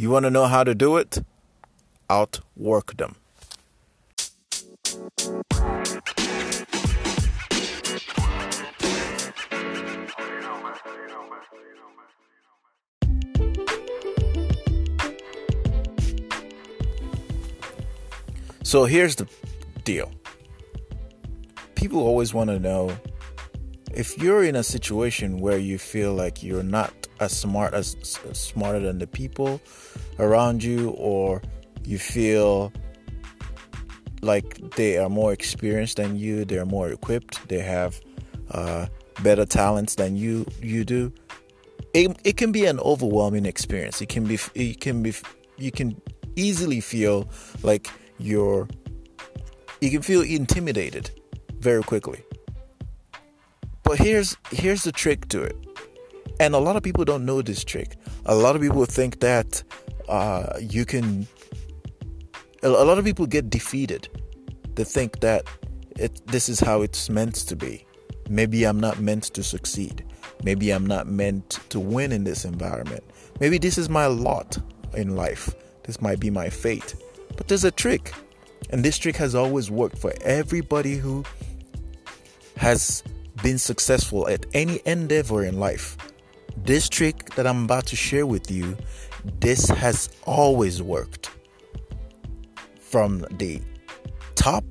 You want to know how to do it? Outwork them. So here's the deal. People always want to know, if you're in a situation where you feel like you're not smarter than the people around you, or you feel like they are more experienced than you, they're more equipped, they have better talents than you do, it can be an overwhelming experience. You can easily feel like you can feel intimidated very quickly. But here's the trick to it. And a lot of people don't know this trick. A lot of people think that a lot of people get defeated. They think that this is how it's meant to be. Maybe I'm not meant to succeed. Maybe I'm not meant to win in this environment. Maybe this is my lot in life. This might be my fate. But there's a trick. And this trick has always worked for everybody who has been successful at any endeavor in life. This trick that I'm about to share with you, this has always worked. From the top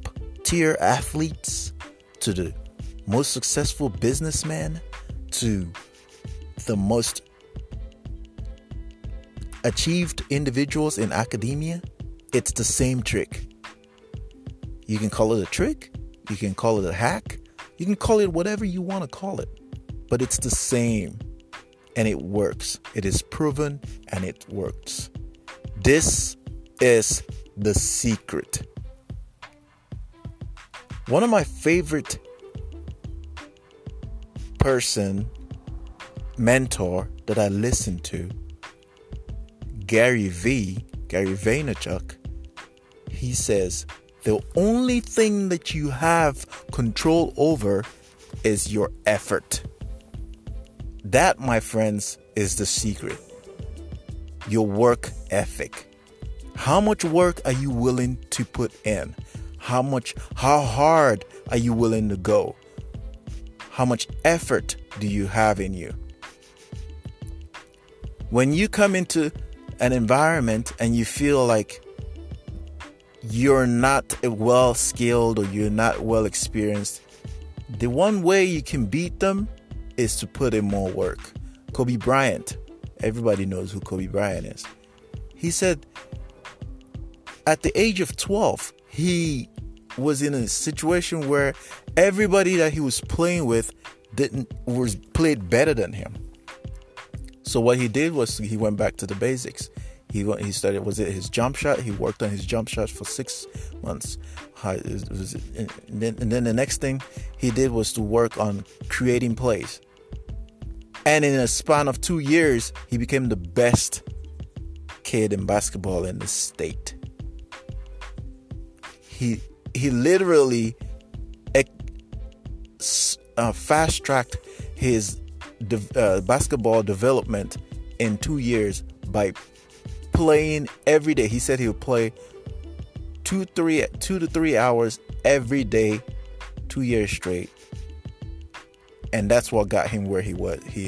tier athletes to the most successful businessman to the most achieved individuals in academia, it's the same trick. You can call it a trick, you can call it a hack, you can call it whatever you want to call it, but it's the same. And it works. It is proven and it works. This is the secret. One of my favorite mentor that I listen to, Gary Vaynerchuk, he says, the only thing that you have control over is your effort. That, my friends, is the secret. Your work ethic. How much work are you willing to put in? How hard are you willing to go? How much effort do you have in you? When you come into an environment and you feel like you're not well skilled or you're not well experienced, the one way you can beat them is to put in more work. Kobe Bryant, everybody knows who Kobe Bryant is. He said at the age of 12, he was in a situation where everybody that he was playing with played better than him. So what he did was he went back to the basics. He started, was it his jump shot? He worked on his jump shot for 6 months. And then the next thing he did was to work on creating plays. And in a span of 2 years, he became the best kid in basketball in the state. He literally fast-tracked his basketball development in 2 years by playing every day. He said he would play 2 to 3 hours every day, 2 years straight. And that's what got him where he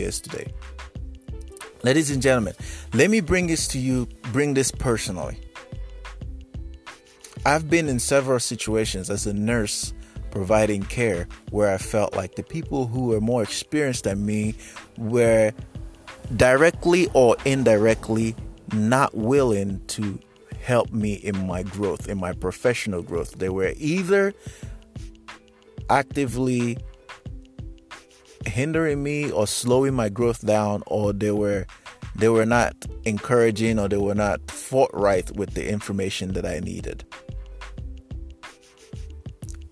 is today. Ladies and gentlemen, let me bring this personally. I've been in several situations as a nurse providing care where I felt like the people who were more experienced than me were directly or indirectly not willing to help me in my growth, in my professional growth. They were either actively hindering me or slowing my growth down, or they were not encouraging, or they were not forthright with the information that I needed.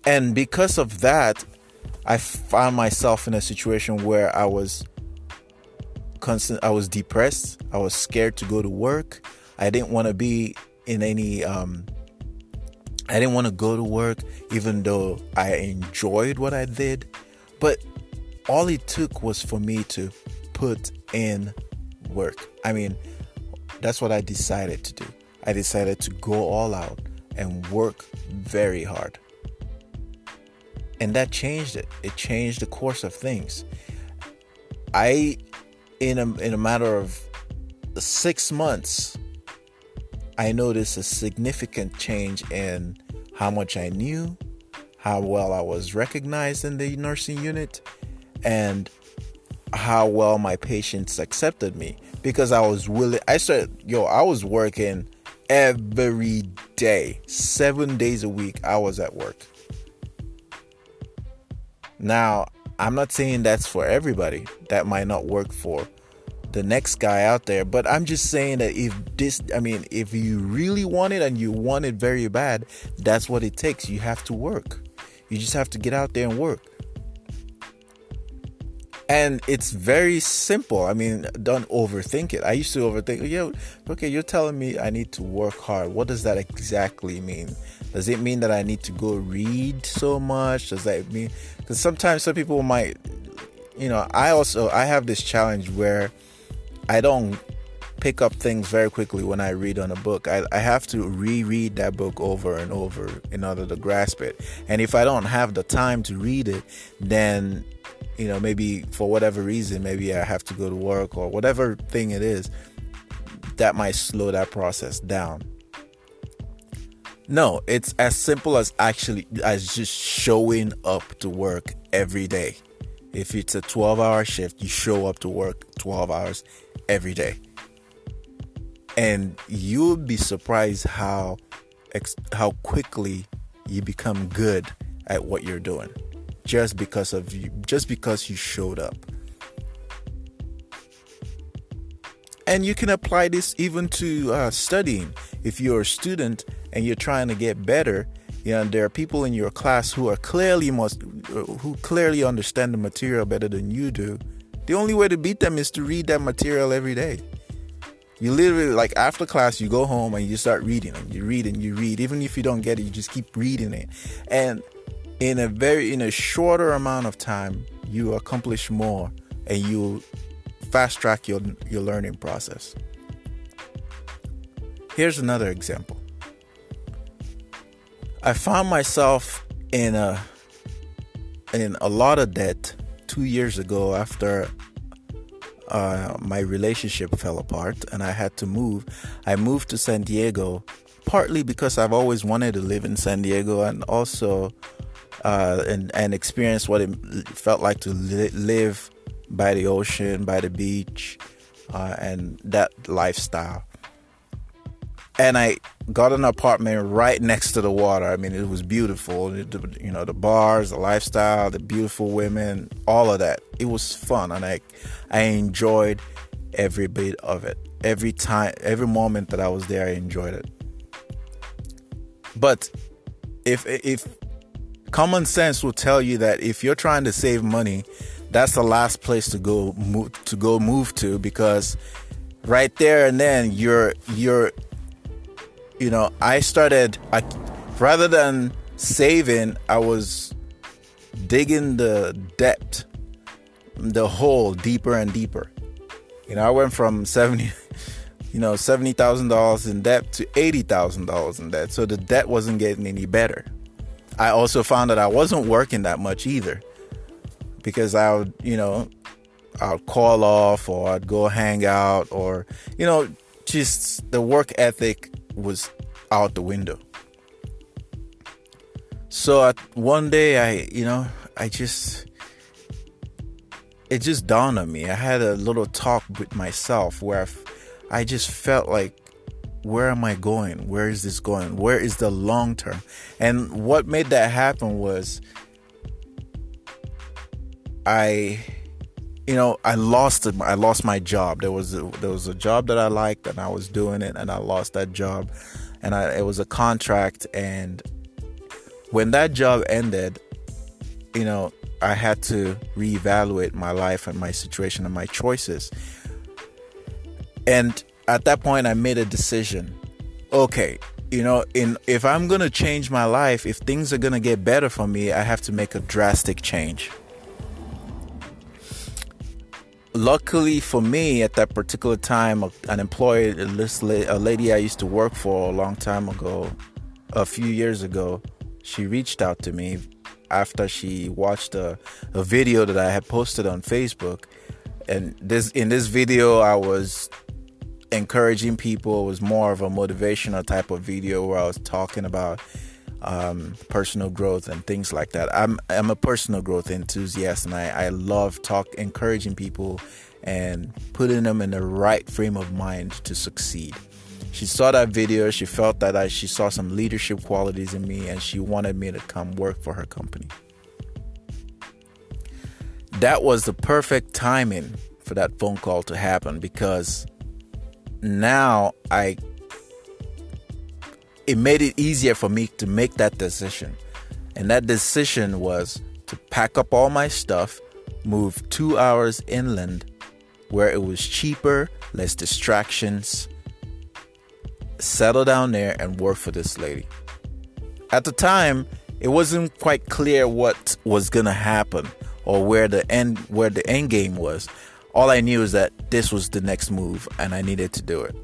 And because of that, I found myself in a situation where I was depressed. I was scared to go to work. I didn't want to go to work, even though I enjoyed what I did. But all it took was for me to put in work. I mean, That's what I decided to do. I decided to go all out and work very hard. And that changed it. It changed the course of things. I, in a matter of 6 months, I noticed a significant change in how much I knew, how well I was recognized in the nursing unit, and how well my patients accepted me, because I was willing. I was working every day, 7 days a week. I was at work. Now, I'm not saying that's for everybody. That might not work for the next guy out there, but I'm just saying that if you really want it and you want it very bad, that's what it takes. You have to work. You just have to get out there and work. And it's very simple. I mean, don't overthink it. I used to overthink, you're telling me I need to work hard. What does that exactly mean? Does it mean that I need to go read so much? Does that mean, because sometimes some people might, I have this challenge where I don't pick up things very quickly when I read on a book. I have to reread that book over and over in order to grasp it. And if I don't have the time to read it, then, maybe for whatever reason, maybe I have to go to work or whatever thing it is, that might slow that process down. No, it's as simple as just showing up to work every day. If it's a 12-hour shift, you show up to work 12 hours every day. And you'll be surprised how quickly you become good at what you're doing, just because you showed up. And you can apply this even to studying. If you're a student and you're trying to get better, there are people in your class who clearly understand the material better than you do. The only way to beat them is to read that material every day. You literally, like, after class, you go home and you start reading, and you read. Even if you don't get it, you just keep reading it. And in a shorter amount of time, you accomplish more, and you fast track your learning process. Here's another example. I found myself in a lot of debt 2 years ago after my relationship fell apart and I had to move. I moved to San Diego, partly because I've always wanted to live in San Diego, and also and experience what it felt like to live by the ocean, by the beach, and that lifestyle. And I got an apartment right next to the water. I mean, it was beautiful. The bars, the lifestyle, the beautiful women, all of that. It was fun, and I enjoyed every bit of it. Every time, every moment that I was there, I enjoyed it. But if common sense will tell you that if you're trying to save money, that's the last place to go move to, because right there and then you're. Rather than saving, I was digging the depth, the hole deeper and deeper. I went from $70,000 in debt to $80,000 in debt. So the debt wasn't getting any better. I also found that I wasn't working that much either, because I'd call off, or I'd go hang out, or, just the work ethic was out the window. So one day it just dawned on me. I had a little talk with myself where I just felt like, where am I going? Where is this going? Where is the long term? And what made that happen was I lost my job. There was a job that I liked, and I was doing it, and I lost that job. And it was a contract. And when that job ended, I had to reevaluate my life and my situation and my choices. And at that point, I made a decision. Okay, if I'm going to change my life, if things are going to get better for me, I have to make a drastic change. luckily for me, at that particular time, an employee, a lady I used to work for a long time ago, a few years ago, she reached out to me after she watched a video that I had posted on Facebook. And in this video, I was encouraging people. It was more of a motivational type of video where I was talking about personal growth and things like that. I'm a personal growth enthusiast, and I love encouraging people and putting them in the right frame of mind to succeed. She saw that video. She felt that she saw some leadership qualities in me, and she wanted me to come work for her company. That was the perfect timing for that phone call to happen, because now it made it easier for me to make that decision. And that decision was to pack up all my stuff, move 2 hours inland where it was cheaper, less distractions, settle down there and work for this lady. At the time, it wasn't quite clear what was going to happen or where the end game was. All I knew is that this was the next move and I needed to do it.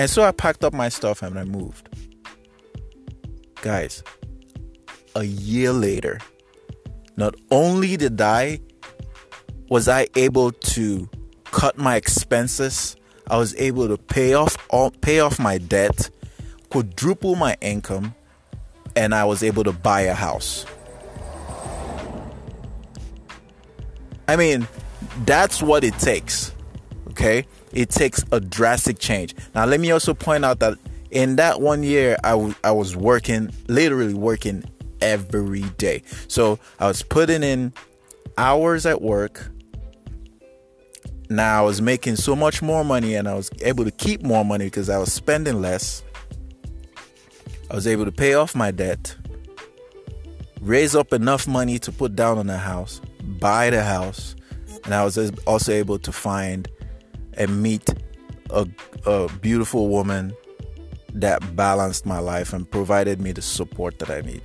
And so I packed up my stuff and I moved. Guys, a year later, not only was I able to cut my expenses, I was able to pay off my debt, quadruple my income, and I was able to buy a house. I mean, that's what it takes, okay? It takes a drastic change. Now, let me also point out that in that 1 year, I was literally working every day. So I was putting in hours at work. Now I was making so much more money, and I was able to keep more money because I was spending less. I was able to pay off my debt, raise up enough money to put down on a house, buy the house, and I was also able to find and meet a beautiful woman that balanced my life and provided me the support that I need.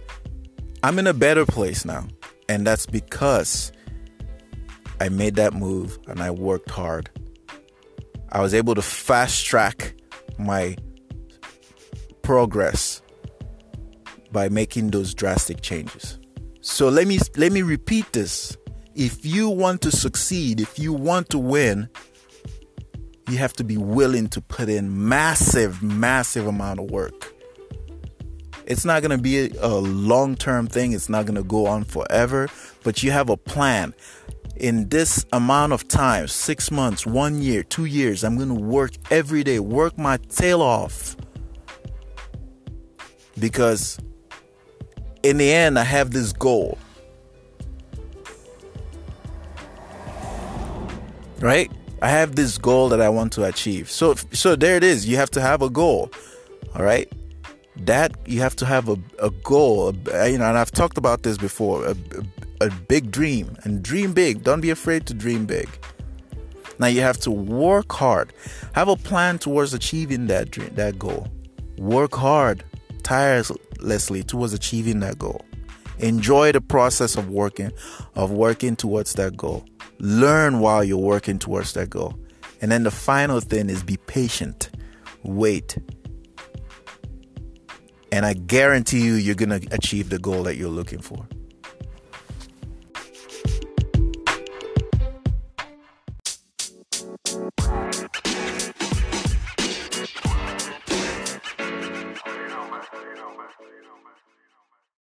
I'm in a better place now, and that's because I made that move and I worked hard. I was able to fast track my progress by making those drastic changes. So let me repeat this. If you want to succeed, if you want to win, you have to be willing to put in massive, massive amount of work. It's not going to be a long-term thing. It's not going to go on forever, but you have a plan. In this amount of time, 6 months, 1 year, 2 years, I'm going to work every day, work my tail off. Because in the end, I have this goal. Right? I have this goal that I want to achieve. So there it is. You have to have a goal. All right. You have to have a goal. And I've talked about this before, a big dream, and dream big. Don't be afraid to dream big. Now you have to work hard. Have a plan towards achieving that dream, that goal. Work hard, tirelessly towards achieving that goal. Enjoy the process of working towards that goal. Learn while you're working towards that goal. And then the final thing is be patient. Wait. And I guarantee you're going to achieve the goal that you're looking for.